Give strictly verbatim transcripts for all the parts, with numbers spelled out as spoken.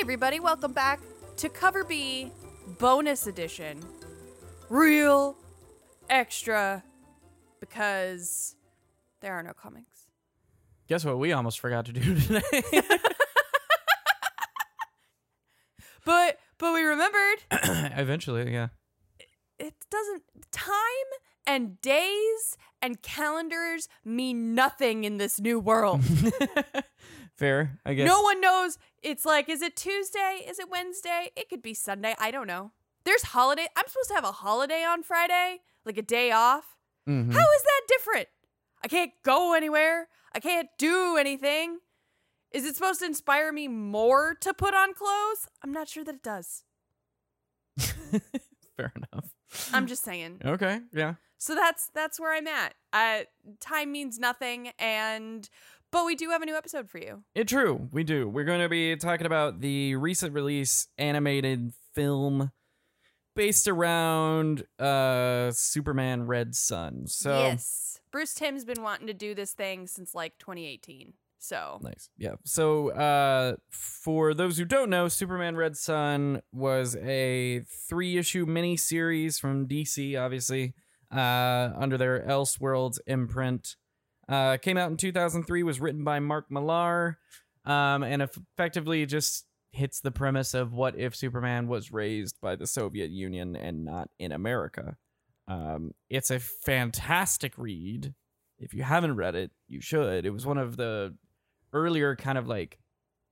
Everybody, welcome back to Cover B bonus edition. Real extra because there are no comics. Guess what we almost forgot to do today. But but we remembered. Eventually, yeah. It, it doesn't time and days and calendars mean nothing in this new world. Fair, I guess. No one knows. It's like, is it Tuesday? Is it Wednesday? It could be Sunday. I don't know. There's holiday. I'm supposed to have a holiday on Friday, like a day off. Mm-hmm. How is that different? I can't go anywhere. I can't do anything. Is it supposed to inspire me more to put on clothes? I'm not sure that it does. Fair enough. I'm just saying. Okay, yeah. So that's that's where I'm at. Uh, time means nothing, and... But we do have a new episode for you. It's true. We do. We're going to be talking about the recent release animated film based around uh, Superman Red Son. So yes. Bruce Timm's been wanting to do this thing since like twenty eighteen. So nice. Yeah. So uh, for those who don't know, Superman Red Son was a three issue miniseries from D C, obviously, uh, under their Elseworlds imprint. Uh, came out in two thousand three, was written by Mark Millar, um, and effectively just hits the premise of what if Superman was raised by the Soviet Union and not in America. Um, it's a fantastic read. If you haven't read it, you should. It was one of the earlier kind of like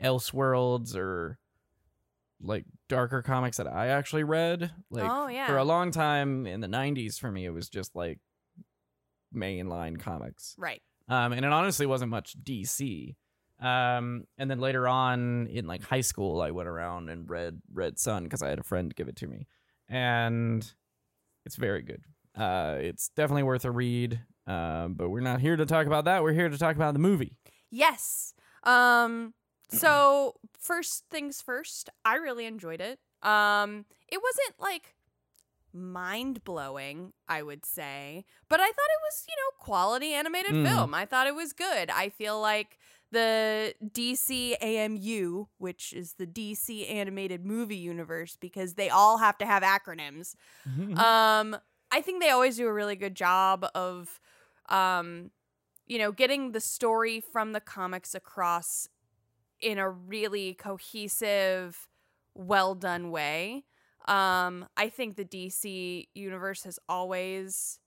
Elseworlds or like darker comics that I actually read. Like, oh, yeah. For a long time in the nineties for me, it was just like mainline comics, right? Um, and it honestly wasn't much D C. Um, and then later on in like high school, I went around and read Red Son because I had a friend give it to me, and it's very good. Uh, it's definitely worth a read. Uh, but we're not here to talk about that. We're here to talk about the movie. Yes. Um. So first things first, I really enjoyed it. Um. It wasn't like mind-blowing, I would say, but I thought it was, you know, quality animated mm. film. I thought it was good. I feel like the D C A M U, which is the D C animated movie universe, because they all have to have acronyms. um, I think they always do a really good job of, um, you know, getting the story from the comics across in a really cohesive, well-done way. Um, I think the D C universe has always,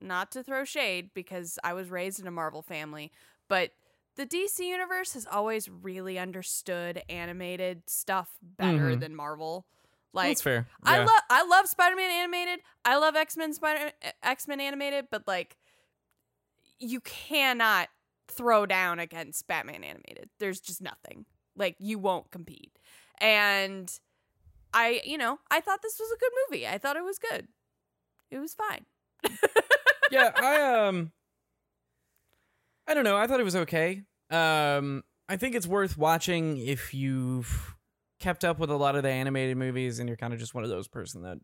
not to throw shade because I was raised in a Marvel family, but the D C universe has always really understood animated stuff better mm-hmm. than Marvel. Like, that's fair. Yeah. I love I love Spider-Man animated. I love X-Men Spider X-Men animated, but like you cannot throw down against Batman animated. There's just nothing. Like you won't compete. And I, you know, I thought this was a good movie. I thought it was good. It was fine. Yeah, I um, I don't know. I thought it was okay. Um, I think it's worth watching if you've kept up with a lot of the animated movies and you're kind of just one of those person that,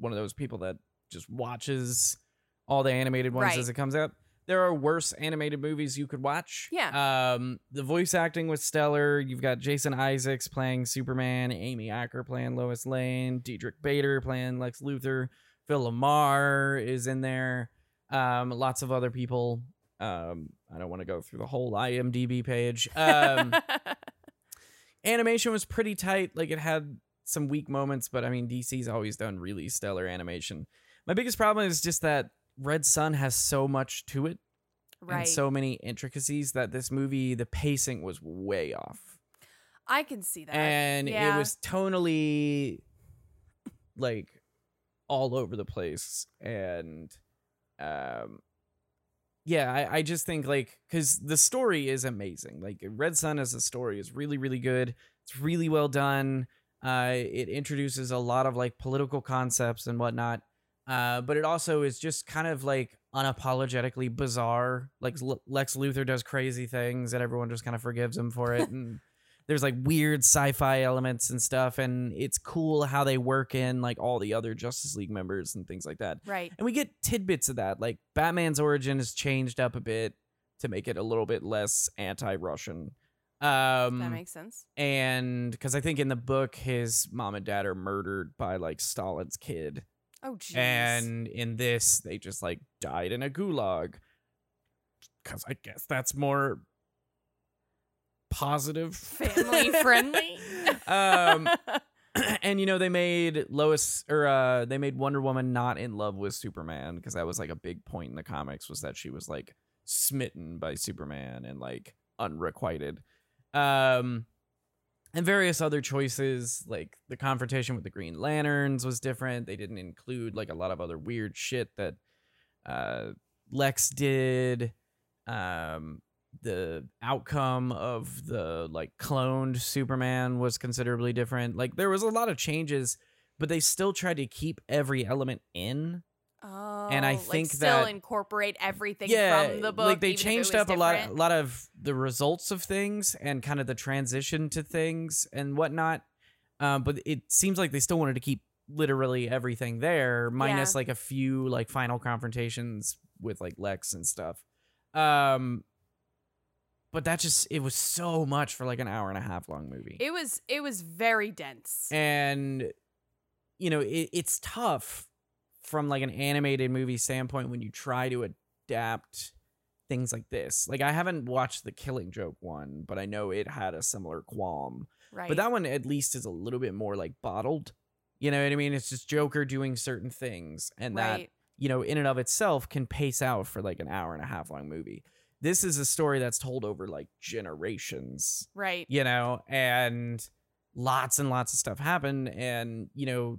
one of those people that just watches all the animated ones right. as it comes out. There are worse animated movies you could watch. Yeah. Um, the voice acting was stellar. You've got Jason Isaacs playing Superman, Amy Acker playing Lois Lane, Dietrich Bader playing Lex Luthor, Phil Lamarr is in there. Um, lots of other people. Um, I don't want to go through the whole I M D B page. Um, animation was pretty tight. Like it had some weak moments, but I mean, D C's always done really stellar animation. My biggest problem is just that Red Son has so much to it right. and so many intricacies that this movie, the pacing was way off. I can see that. And yeah. It was tonally like all over the place. And um, yeah, I, I just think like, cause the story is amazing. Like Red Son as a story is really, really good. It's really well done. Uh, it introduces a lot of like political concepts and whatnot. Uh, but it also is just kind of like unapologetically bizarre. Like L- Lex Luthor does crazy things and everyone just kind of forgives him for it. And there's like weird sci-fi elements and stuff. And it's cool how they work in like all the other Justice League members and things like that. Right. And we get tidbits of that. Like Batman's origin is changed up a bit to make it a little bit less anti-Russian. Um, that makes sense. And because I think in the book, his mom and dad are murdered by like Stalin's kid. Oh, geez. And in this, they just like died in a gulag. Because I guess that's more positive, family friendly. um, and you know they made Lois or uh, they made Wonder Woman not in love with Superman because that was like a big point in the comics was that she was like smitten by Superman and like unrequited. Um, and various other choices, like the confrontation with the Green Lanterns was different. They didn't include like a lot of other weird shit that uh, Lex did. Um, the outcome of the like cloned Superman was considerably different. Like there was a lot of changes, but they still tried to keep every element in. Oh, and I like think still that incorporate everything yeah, from the book. Like they changed up different. a lot, a lot of the results of things and kind of the transition to things and whatnot. Um, but it seems like they still wanted to keep literally everything there, minus yeah. like a few like final confrontations with like Lex and stuff. Um, but that just it was so much for like an hour and a half long movie. It was it was very dense, and you know it, it's tough. From like an animated movie standpoint, when you try to adapt things like this, like I haven't watched the Killing Joke one, but I know it had a similar qualm. Right. But that one at least is a little bit more like bottled. You know what I mean? It's just Joker doing certain things, and right. that you know in and of itself can pace out for like an hour and a half long movie. This is a story that's told over like generations. Right. You know, and lots and lots of stuff happened, and you know.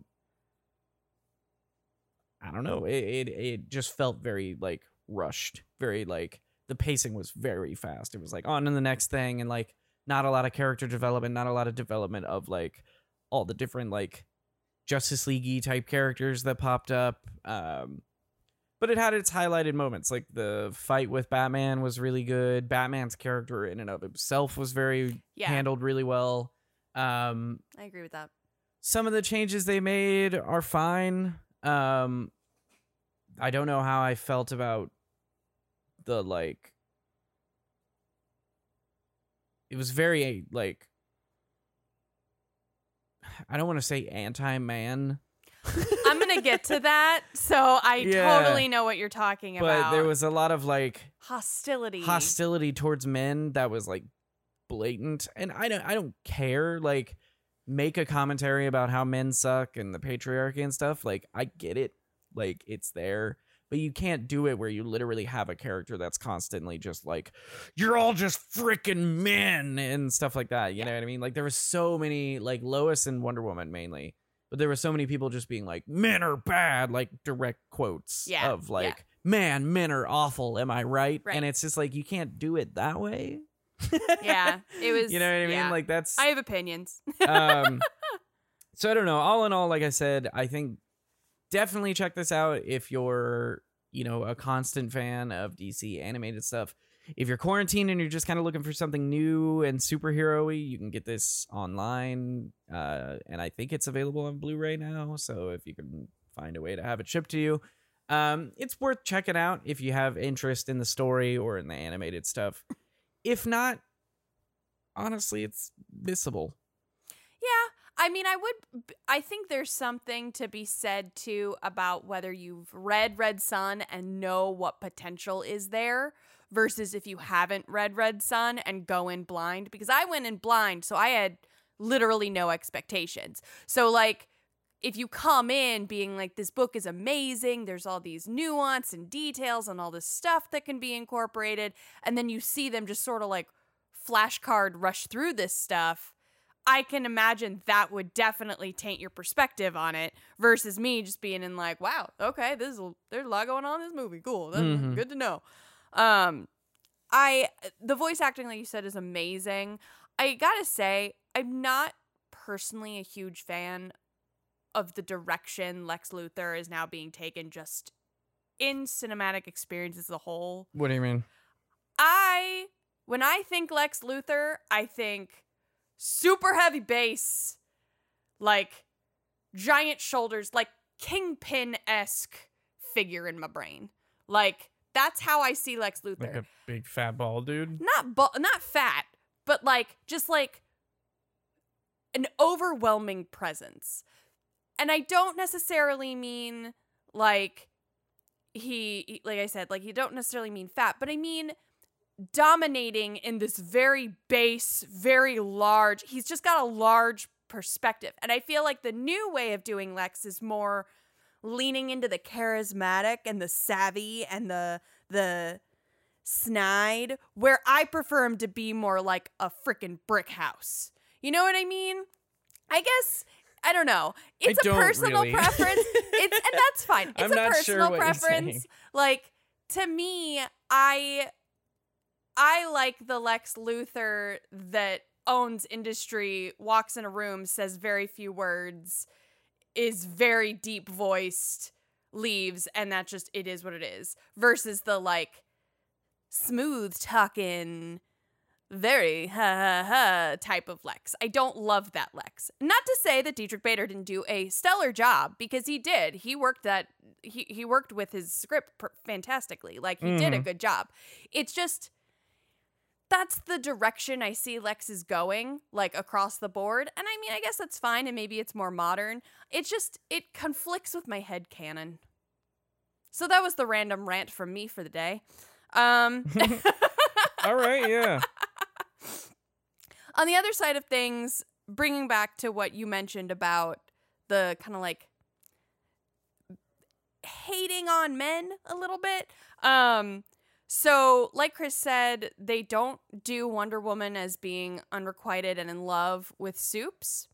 I don't know. It, it it just felt very like rushed, very like the pacing was very fast. It was like on to the next thing and like not a lot of character development, not a lot of development of like all the different like Justice League-y type characters that popped up. Um, but it had its highlighted moments. Like the fight with Batman was really good. Batman's character in and of himself was very yeah. handled really well. Um, I agree with that. Some of the changes they made are fine. Um, I don't know how I felt about the, like, it was very, like, I don't want to say anti-man. I'm going to get to that, so I yeah, totally know what you're talking about. But there was a lot of, like, hostility. Hostility towards men that was, like, blatant. And I don't, I don't care, like... make a commentary about how men suck and the patriarchy and stuff. Like, I get it. Like, it's there. But you can't do it where you literally have a character that's constantly just like, you're all just freaking men and stuff like that. You yeah. know what I mean? Like, there were so many, like, Lois and Wonder Woman mainly. But there were so many people just being like, men are bad. Like, direct quotes yeah. of like, yeah. man, men are awful. Am I right? right? And it's just like, you can't do it that way. yeah, it was. You know what I mean? Yeah. Like that's. I have opinions. um, so I don't know. All in all, like I said, I think definitely check this out if you're, you know, a constant fan of D C animated stuff. If you're quarantined and you're just kind of looking for something new and superhero-y, you can get this online, uh, and I think it's available on Blu-ray now. So if you can find a way to have it shipped to you, um, it's worth checking out if you have interest in the story or in the animated stuff. If not, honestly, it's missable. Yeah. I mean, I would, I think there's something to be said too about whether you've read Red Son and know what potential is there versus if you haven't read Red Son and go in blind, because I went in blind. So I had literally no expectations. So like, if you come in being like, this book is amazing, there's all these nuance and details and all this stuff that can be incorporated, and then you see them just sort of like flashcard rush through this stuff, I can imagine that would definitely taint your perspective on it versus me just being in like, wow, okay, this is there's a lot going on in this movie. Cool. That's mm-hmm. good to know. Um, I the voice acting, like you said, is amazing. I gotta say, I'm not personally a huge fan of the direction Lex Luthor is now being taken just in cinematic experience as a whole. What do you mean? I, when I think Lex Luthor, I think super heavy bass, like giant shoulders, like Kingpin-esque figure in my brain. Like, that's how I see Lex Luthor. Like a big fat ball dude? Not ball, not fat, but like, just like an overwhelming presence. And I don't necessarily mean like he, like I said, like you don't necessarily mean fat, but I mean dominating in this very base, very large, he's just got a large perspective. And I feel like the new way of doing Lex is more leaning into the charismatic and the savvy and the the snide, where I prefer him to be more like a freaking brick house. You know what I mean? I guess, I don't know. It's I a personal really. preference. It's and that's fine. It's I'm a not personal sure what preference. You're saying. Like, to me, I I like the Lex Luthor that owns industry, walks in a room, says very few words, is very deep voiced, leaves, and that just, it is what it is. Versus the like smooth talking, very ha ha ha type of Lex. I don't love that Lex. Not to say that Dietrich Bader didn't do a stellar job, because he did. He worked that he he worked with his script per- fantastically. Like he mm-hmm. did a good job. It's just, that's the direction I see Lex is going, like across the board. And I mean, I guess that's fine. And maybe it's more modern. It's just, it conflicts with my head canon. So that was the random rant from me for the day. Um, All right. Yeah. On the other side of things, bringing back to what you mentioned about the kind of like hating on men a little bit. Um, So, like Chris said, they don't do Wonder Woman as being unrequited and in love with Supes.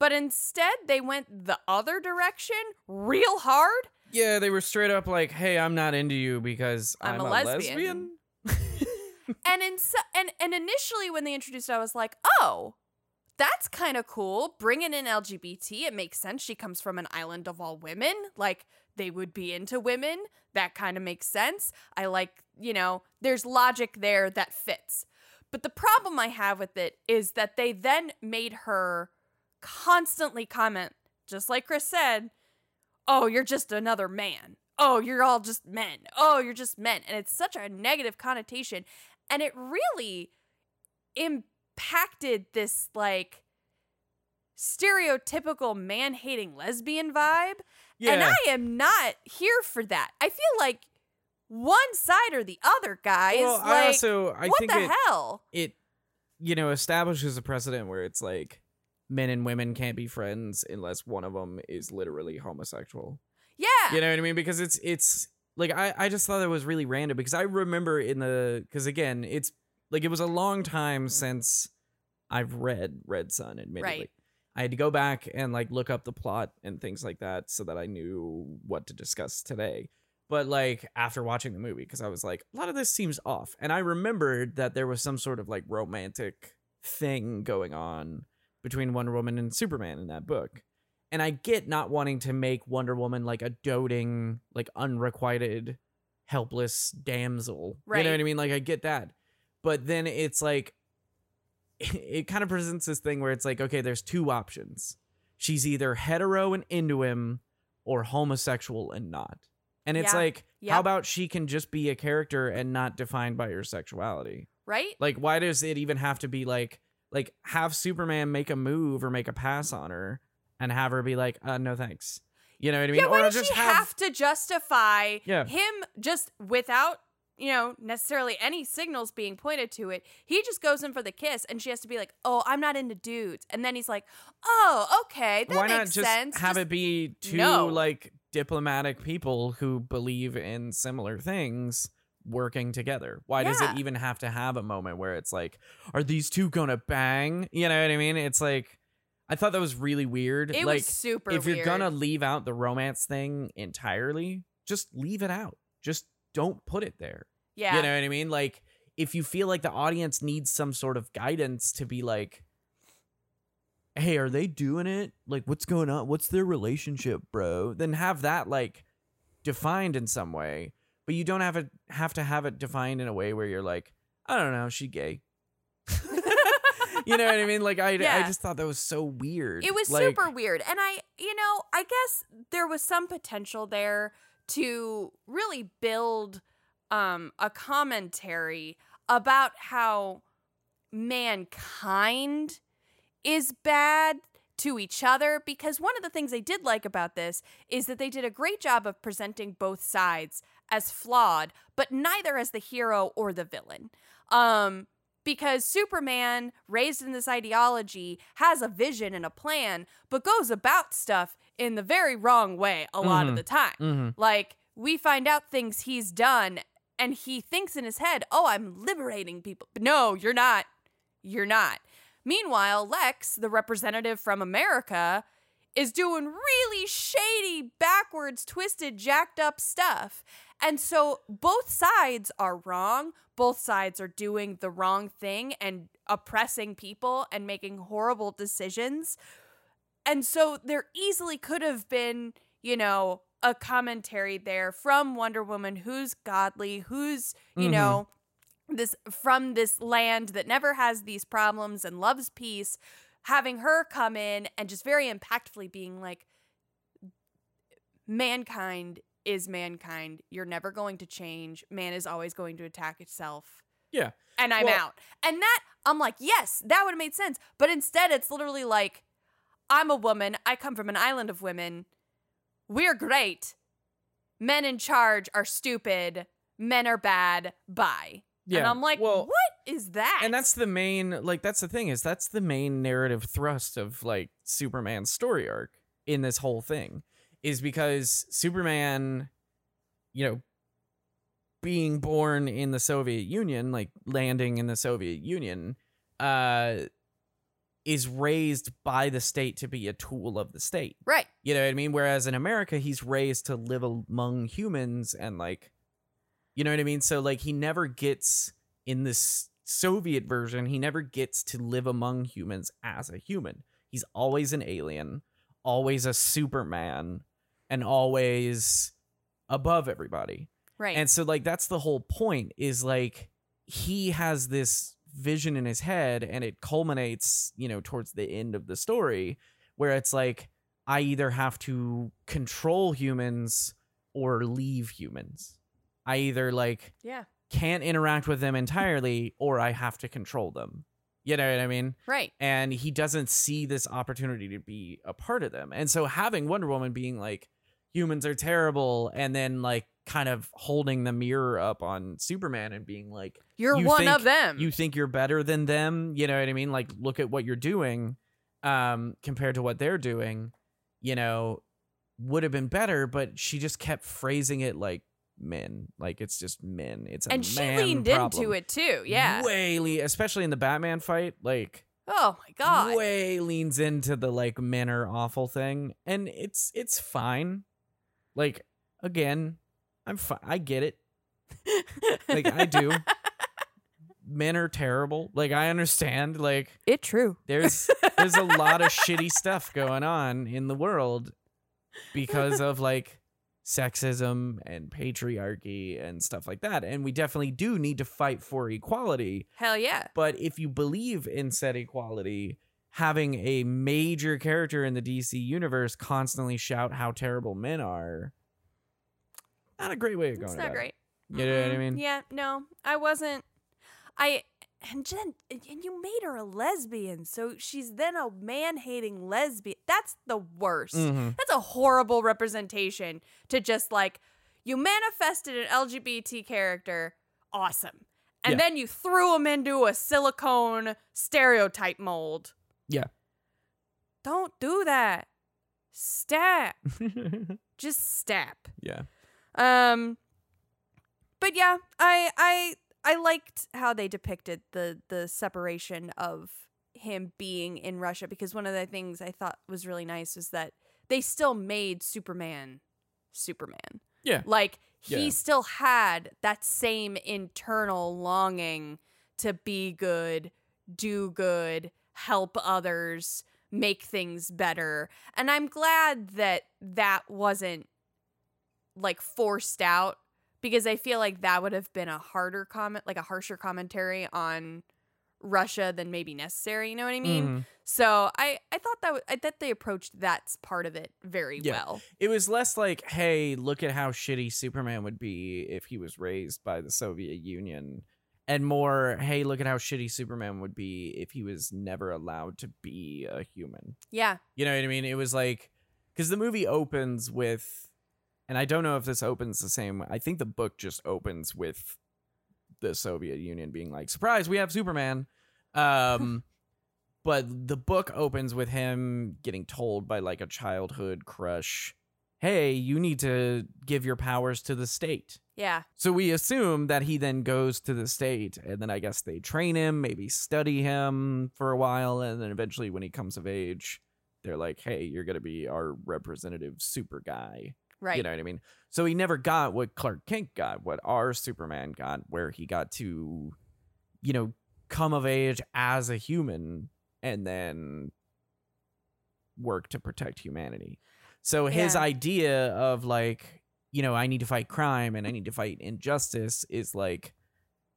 But instead, they went the other direction real hard. Yeah, they were straight up like, hey, I'm not into you because I'm, I'm a, a lesbian. lesbian. and, in, and, and initially when they introduced it, I was like, oh, that's kind of cool. Bringing in L G B T, it makes sense. She comes from an island of all women. Like, they would be into women. That kind of makes sense. I like, you know, there's logic there that fits. But the problem I have with it is that they then made her constantly comment, just like Chris said, oh, you're just another man. Oh, you're all just men. Oh, you're just men. And it's such a negative connotation. And it really impacted this, like, stereotypical man-hating lesbian vibe. Yeah. And I am not here for that. I feel like one side or the other, guys. Well, like, I also, I what think the it, hell? It, you know, establishes a precedent where it's like men and women can't be friends unless one of them is literally homosexual. Yeah. You know what I mean? Because it's, it's like, I, I just thought it was really random because I remember in the, because again, it's like, it was a long time since I've read Red Son, admittedly. Right. I had to go back and like look up the plot and things like that so that I knew what to discuss today. But like after watching the movie, because I was like, a lot of this seems off. And I remembered that there was some sort of like romantic thing going on between Wonder Woman and Superman in that book. And I get not wanting to make Wonder Woman like a doting, like unrequited, helpless damsel. Right. You know what I mean? Like I get that. But then it's like, it kind of presents this thing where it's like, okay, there's two options. She's either hetero and into him or homosexual and not. And it's yeah. like, yeah. how about she can just be a character and not defined by her sexuality? Right? Like, why does it even have to be like, like have Superman make a move or make a pass on her and have her be like, uh, no, thanks. You know what I mean? Yeah, why or does just she have... have to justify yeah. him just without, you know, necessarily any signals being pointed to it. He just goes in for the kiss and she has to be like, oh, I'm not into dudes. And then he's like, oh, okay, that Why makes sense. Why not just sense. have just, it be two, no. like, diplomatic people who believe in similar things working together? Why yeah. does it even have to have a moment where it's like, are these two gonna bang? You know what I mean? It's like, I thought that was really weird. It like, was super if weird. If you're gonna leave out the romance thing entirely, just leave it out. Just don't put it there. Yeah. You know what I mean? Like, if you feel like the audience needs some sort of guidance to be like, hey, are they doing it? Like, what's going on? What's their relationship, bro? Then have that, like, defined in some way. But you don't have, it, have to have it defined in a way where you're like, I don't know, she gay. You know what I mean? Like, I, yeah. I just thought that was so weird. It was like, super weird. And I, you know, I guess there was some potential there to really build um, a commentary about how mankind is bad to each other, because one of the things I did like about this is that they did a great job of presenting both sides as flawed, but neither as the hero or the villain. Um, because Superman, raised in this ideology, has a vision and a plan, but goes about stuff in the very wrong way a mm-hmm. lot of the time. Mm-hmm. Like, we find out things he's done, and he thinks in his head, oh, I'm liberating people. But no, you're not. You're not. Meanwhile, Lex, the representative from America, is doing really shady, backwards, twisted, jacked up stuff. And so both sides are wrong. Both sides are doing the wrong thing and oppressing people and making horrible decisions. And so there easily could have been, you know, a commentary there from Wonder Woman, who's godly, who's, you mm-hmm. know, this from this land that never has these problems and loves peace, having her come in and just very impactfully being like, mankind is mankind. You're never going to change. Man is always going to attack itself. Yeah. And I'm well, out. And that, I'm like, yes, that would have made sense. But instead, it's literally like, I'm a woman. I come from an island of women. We're great. Men in charge are stupid. Men are bad. Bye. Yeah. And I'm like, well, what is that? And that's the main, like, that's the thing is that's the main narrative thrust of, like, Superman's story arc in this whole thing is because Superman, you know, being born in the Soviet Union, like landing in the Soviet Union, uh, is raised by the state to be a tool of the state. Right. You know what I mean? Whereas in America, he's raised to live among humans and, like, you know what I mean? So, like, he never gets, in this Soviet version, he never gets to live among humans as a human. He's always an alien, always a Superman, and always above everybody. Right. And so, like, that's the whole point is, like, he has this vision in his head, and it culminates, you know, towards the end of the story, where it's like, I either have to control humans or leave humans. I either, like, yeah. can't interact with them entirely, or I have to control them. You know what I mean? Right. And he doesn't see this opportunity to be a part of them. And so having Wonder Woman being like, humans are terrible, and then, like, kind of holding the mirror up on Superman and being like, You're you one think, of them. You think you're better than them? You know what I mean? Like, look at what you're doing um, compared to what they're doing, you know, would have been better, but she just kept phrasing it like, men, like, it's just men. It's a and she man leaned problem. Into it too, yeah. Way, le- especially in the Batman fight, like, oh my god, way leans into the, like, men are awful thing, and it's it's fine. Like, again, I'm fi- I get it. Like, I do. Men are terrible. Like, I understand. Like, it's true. There's there's a lot of shitty stuff going on in the world because of, like, sexism and patriarchy and stuff like that, and we definitely do need to fight for equality. Hell yeah. But if you believe in said equality, having a major character in the D C universe constantly shout how terrible men are, not a great way of going. It's not great. It. You know mm-hmm. what I mean? Yeah, no, I wasn't. I and Jen, and you made her a lesbian, so she's then a man-hating lesbian. That's the worst. Mm-hmm. That's a horrible representation to just, like, you manifested an L G B T character, awesome, and yeah. then you threw him into a silicone stereotype mold. Yeah. Don't do that. Stop. Just stop. Yeah. Um. But yeah, I I. I liked how they depicted the the separation of him being in Russia, because one of the things I thought was really nice is that they still made Superman Superman. Yeah. Like, yeah. he still had that same internal longing to be good, do good, help others, make things better. And I'm glad that that wasn't like forced out, because I feel like that would have been a harder comment, like a harsher commentary on Russia than maybe necessary. You know what I mean? Mm. So I, I thought that w- I thought they approached that part of it very yeah. well. It was less like, hey, look at how shitty Superman would be if he was raised by the Soviet Union, and more, hey, look at how shitty Superman would be if he was never allowed to be a human. Yeah. You know what I mean? It was like, because the movie opens with, and I don't know if this opens the same way, I think the book just opens with the Soviet Union being like, surprise, we have Superman. Um, but the book opens with him getting told by like a childhood crush, hey, you need to give your powers to the state. Yeah. So we assume that he then goes to the state, and then I guess they train him, maybe study him for a while. And then eventually when he comes of age, they're like, hey, you're going to be our representative super guy. Right. You know what I mean? So he never got what Clark Kent got, what our Superman got, where he got to, you know, come of age as a human and then work to protect humanity. So his yeah. idea of like, you know, I need to fight crime and I need to fight injustice is like,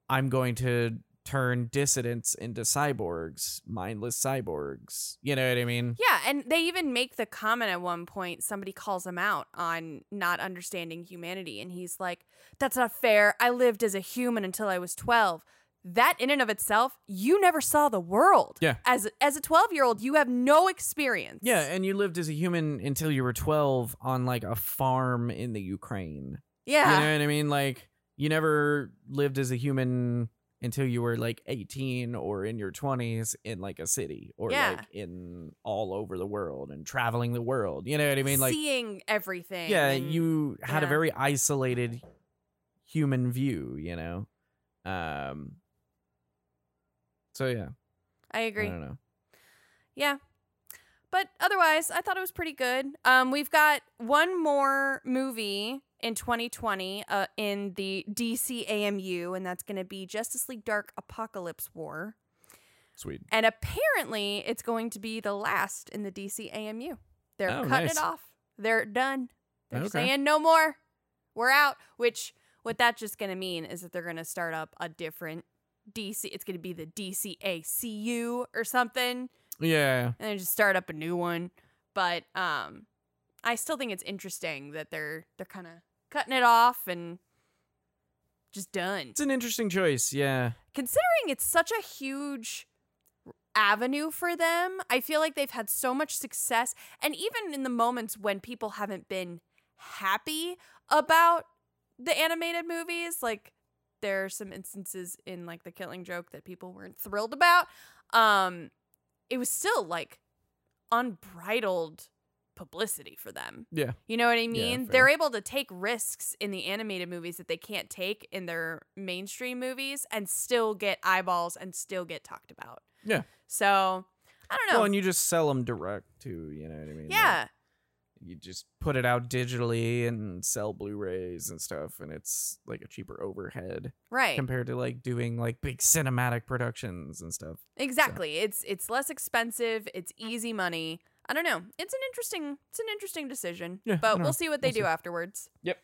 I'm going to turn dissidents into cyborgs, mindless cyborgs. You know what I mean? Yeah, and they even make the comment at one point, somebody calls him out on not understanding humanity, and he's like, that's not fair. I lived as a human until I was twelve. That in and of itself, you never saw the world. Yeah. As, as a twelve-year-old, you have no experience. Yeah, and you lived as a human until you were twelve on, like, a farm in the Ukraine. Yeah. You know what I mean? Like, you never lived as a human until you were like eighteen or in your twenties in like a city or yeah. like in all over the world and traveling the world. You know what I mean? Like seeing everything. Yeah. And, you had yeah. a very isolated human view, you know? Um, so yeah. I agree. I don't know. Yeah. But otherwise I thought it was pretty good. Um, we've got one more movie in twenty twenty uh, in the D C A M U, and that's going to be Justice League Dark Apocalypse War. Sweet. And apparently it's going to be the last in the D C A M U. They're oh, cutting nice. it off. They're done. They're okay. saying no more. We're out, which what that's just going to mean is that they're going to start up a different D C. It's going to be the D C A C U or something. Yeah. And then just start up a new one. But um, I still think it's interesting that they're they're kind of cutting it off and just done. It's an interesting choice, yeah. Considering it's such a huge avenue for them, I feel like they've had so much success. And even in the moments when people haven't been happy about the animated movies, like there are some instances in like The Killing Joke that people weren't thrilled about. Um, it was still like unbridled publicity for them. Yeah. You know what I mean? Yeah, they're able to take risks in the animated movies that they can't take in their mainstream movies and still get eyeballs and still get talked about. Yeah. So, I don't know. Well, and you just sell them direct too, you know what I mean? Yeah. Like, you just put it out digitally and sell Blu-rays and stuff, and it's like a cheaper overhead. Right. Compared to like doing like big cinematic productions and stuff. Exactly. So. It's it's less expensive, it's easy money. I don't know. It's an interesting, it's an interesting decision, yeah, but we'll see what they we'll do see. afterwards. Yep.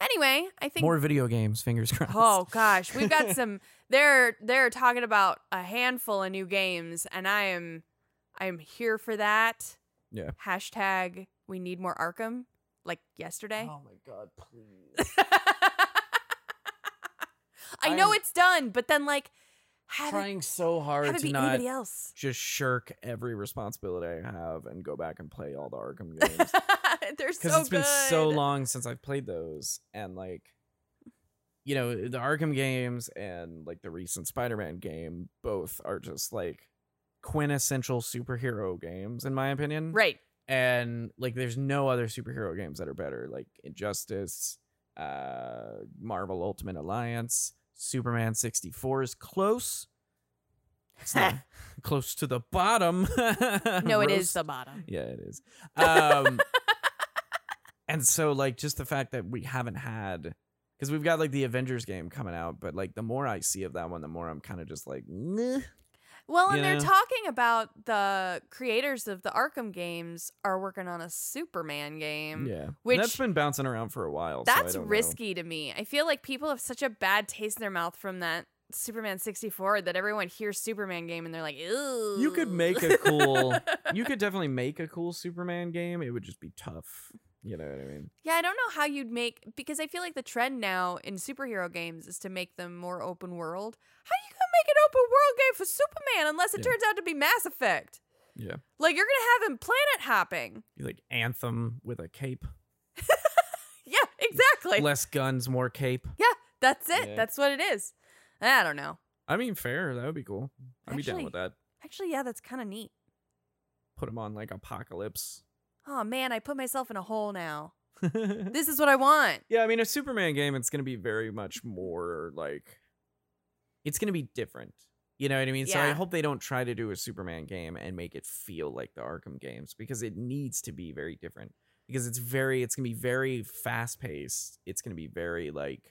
Anyway, I think more video games. Fingers crossed. Oh gosh, we've got some. They're they're talking about a handful of new games, and I am I am here for that. Yeah. Hashtag we need more Arkham. Like yesterday. Oh my god, please. I I'm know it's done, but then like. Have trying it, so hard to not else. just shirk every responsibility I have and go back and play all the Arkham games. They're so good. Because it's been so long since I've played those. And, like, you know, the Arkham games and, like, the recent Spider-Man game both are just, like, quintessential superhero games, in my opinion. Right. And, like, there's no other superhero games that are better. Like, Injustice, uh, Marvel Ultimate Alliance, Superman sixty-four is close. It's not close to the bottom. No, it is the bottom. Yeah, it is. Um, and so, like, just the fact that we haven't had, because we've got like the Avengers game coming out, but like the more I see of that one, the more I'm kind of just like, nah. Well, and you they're know? talking about the creators of the Arkham games are working on a Superman game. Yeah. Which that's been bouncing around for a while. That's so risky know. to me. I feel like people have such a bad taste in their mouth from that Superman sixty-four that everyone hears Superman game and they're like, ew. You could make a cool, you could definitely make a cool Superman game. It would just be tough. You know what I mean? Yeah, I don't know how you'd make, because I feel like the trend now in superhero games is to make them more open world. How are you gonna make an open world game for Superman unless it yeah. turns out to be Mass Effect? Yeah. Like, you're gonna have him planet hopping. You like Anthem with a cape. Yeah, exactly. Less guns, more cape. Yeah, that's it. Yeah. That's what it is. I don't know. I mean, fair. That would be cool. I'd actually, be down with that. Actually, yeah, that's kind of neat. Put him on like Apocalypse. Oh, man, I put myself in a hole now. This is what I want. Yeah, I mean, a Superman game, it's going to be very much more like... It's going to be different. You know what I mean? Yeah. So I hope they don't try to do a Superman game and make it feel like the Arkham games, because it needs to be very different. Because it's very... It's going to be very fast-paced. It's going to be very, like...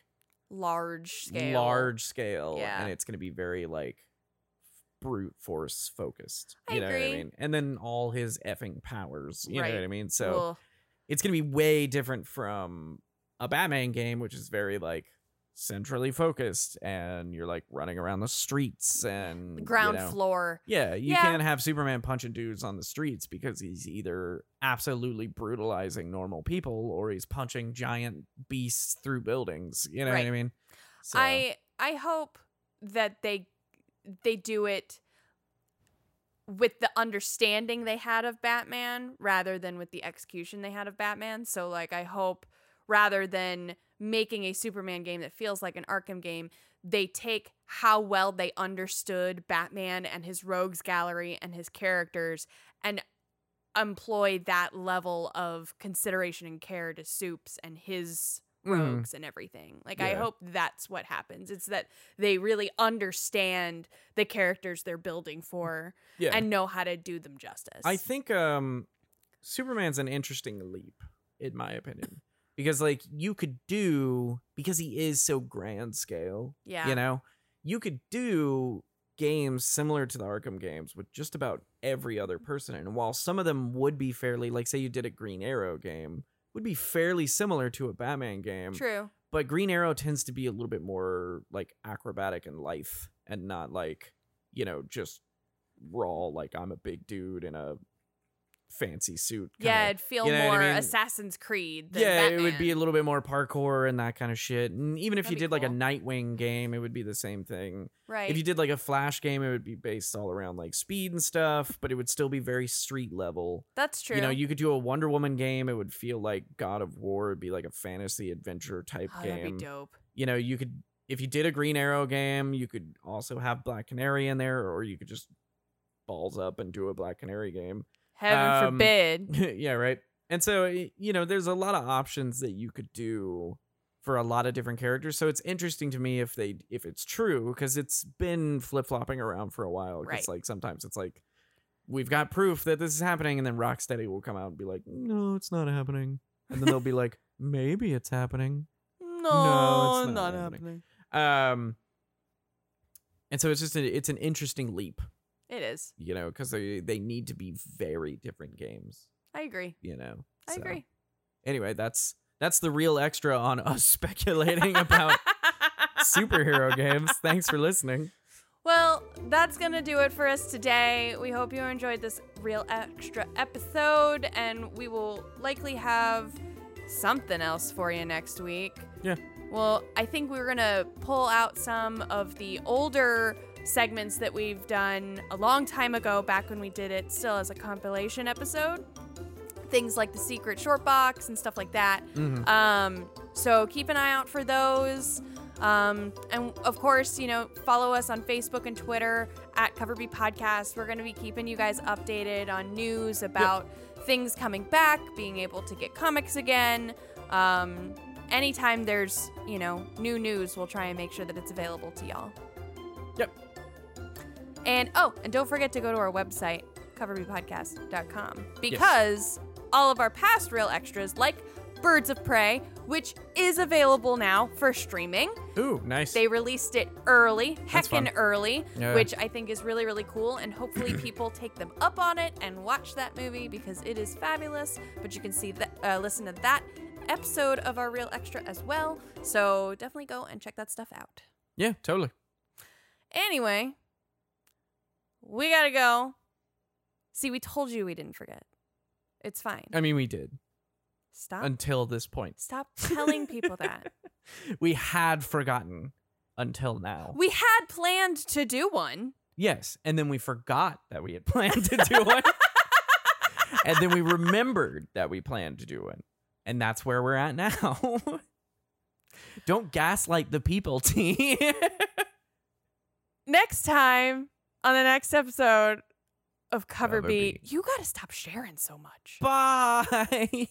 Large scale. Large scale. Yeah. And it's going to be very, like... brute force focused. You I know agree. What I mean? And then all his effing powers. You right. know what I mean? So cool. It's going to be way different from a Batman game, which is very like centrally focused and you're like running around the streets and the ground you know, floor. Yeah. You yeah. can't have Superman punching dudes on the streets because he's either absolutely brutalizing normal people or he's punching giant beasts through buildings. You know right. what I mean? So. I I hope that they They do it with the understanding they had of Batman rather than with the execution they had of Batman. So, like, I hope rather than making a Superman game that feels like an Arkham game, they take how well they understood Batman and his rogues gallery and his characters and employ that level of consideration and care to Supes and his... rogues mm. and everything. Like, yeah. I hope that's what happens. It's that they really understand the characters they're building for yeah. and know how to do them justice. I think um, Superman's an interesting leap, in my opinion, because, like, you could do, because he is so grand scale, yeah. you know, you could do games similar to the Arkham games with just about every other person. And while some of them would be fairly, like, say you did a Green Arrow game, would be fairly similar to a Batman game. True. But Green Arrow tends to be a little bit more, like, acrobatic and lithe and not, like, you know, just raw, like, I'm a big dude in a fancy suit. Kinda, yeah, it'd feel you know more I mean? Assassin's Creed than Yeah, Batman. It would be a little bit more parkour and that kind of shit. And even if That'd you did, cool. like, a Nightwing game, it would be the same thing. Right. If you did, like, a Flash game, it would be based all around, like, speed and stuff, but it would still be very street level. That's true. You know, you could do a Wonder Woman game. It would feel like God of War. It'd be, like, a fantasy adventure type oh, game. That'd be dope. You know, you could... If you did a Green Arrow game, you could also have Black Canary in there, or you could just balls up and do a Black Canary game. Heaven um, forbid. Yeah, right. And so, you know, there's a lot of options that you could do for a lot of different characters. So it's interesting to me if they if it's true, because it's been flip-flopping around for a while. Right. It's like sometimes it's like, we've got proof that this is happening. And then Rocksteady will come out and be like, no, it's not happening. And then they'll be like, maybe it's happening. No, no it's not, not happening. happening. Um, And so it's just a, it's an interesting leap. It is. You know, because they, they need to be very different games. I agree. You know. I so. agree. Anyway, that's that's the real extra on us speculating about superhero games. Thanks for listening. Well, that's going to do it for us today. We hope you enjoyed this real extra episode, and we will likely have something else for you next week. Yeah. Well, I think we're going to pull out some of the older segments that we've done a long time ago, back when we did it still as a compilation episode, things like the secret short box and stuff like that. Mm-hmm. Um so keep an eye out for those, um and of course, you know, follow us on Facebook and Twitter at Cover B Podcast. We're going to be keeping you guys updated on news about yep. things coming back, being able to get comics again. Um anytime there's, you know, new news, we'll try and make sure that it's available to y'all. Yep. And, oh, and don't forget to go to our website, cover b podcast dot com, because yes. all of our past Real Extras, like Birds of Prey, which is available now for streaming. Ooh, nice. They released it early, heckin' early, yeah. which I think is really, really cool. And hopefully people take them up on it and watch that movie because it is fabulous. But you can see that, uh, listen to that episode of our Real Extra as well. So definitely go and check that stuff out. Yeah, totally. Anyway, we got to go. See, we told you we didn't forget. It's fine. I mean, we did. Stop. Until this point. Stop telling people that. We had forgotten until now. We had planned to do one. Yes. And then we forgot that we had planned to do one. And then we remembered that we planned to do one. And that's where we're at now. Don't gaslight the people, T. Next time on the next episode of Cover, Cover B, B, you got to stop sharing so much. Bye.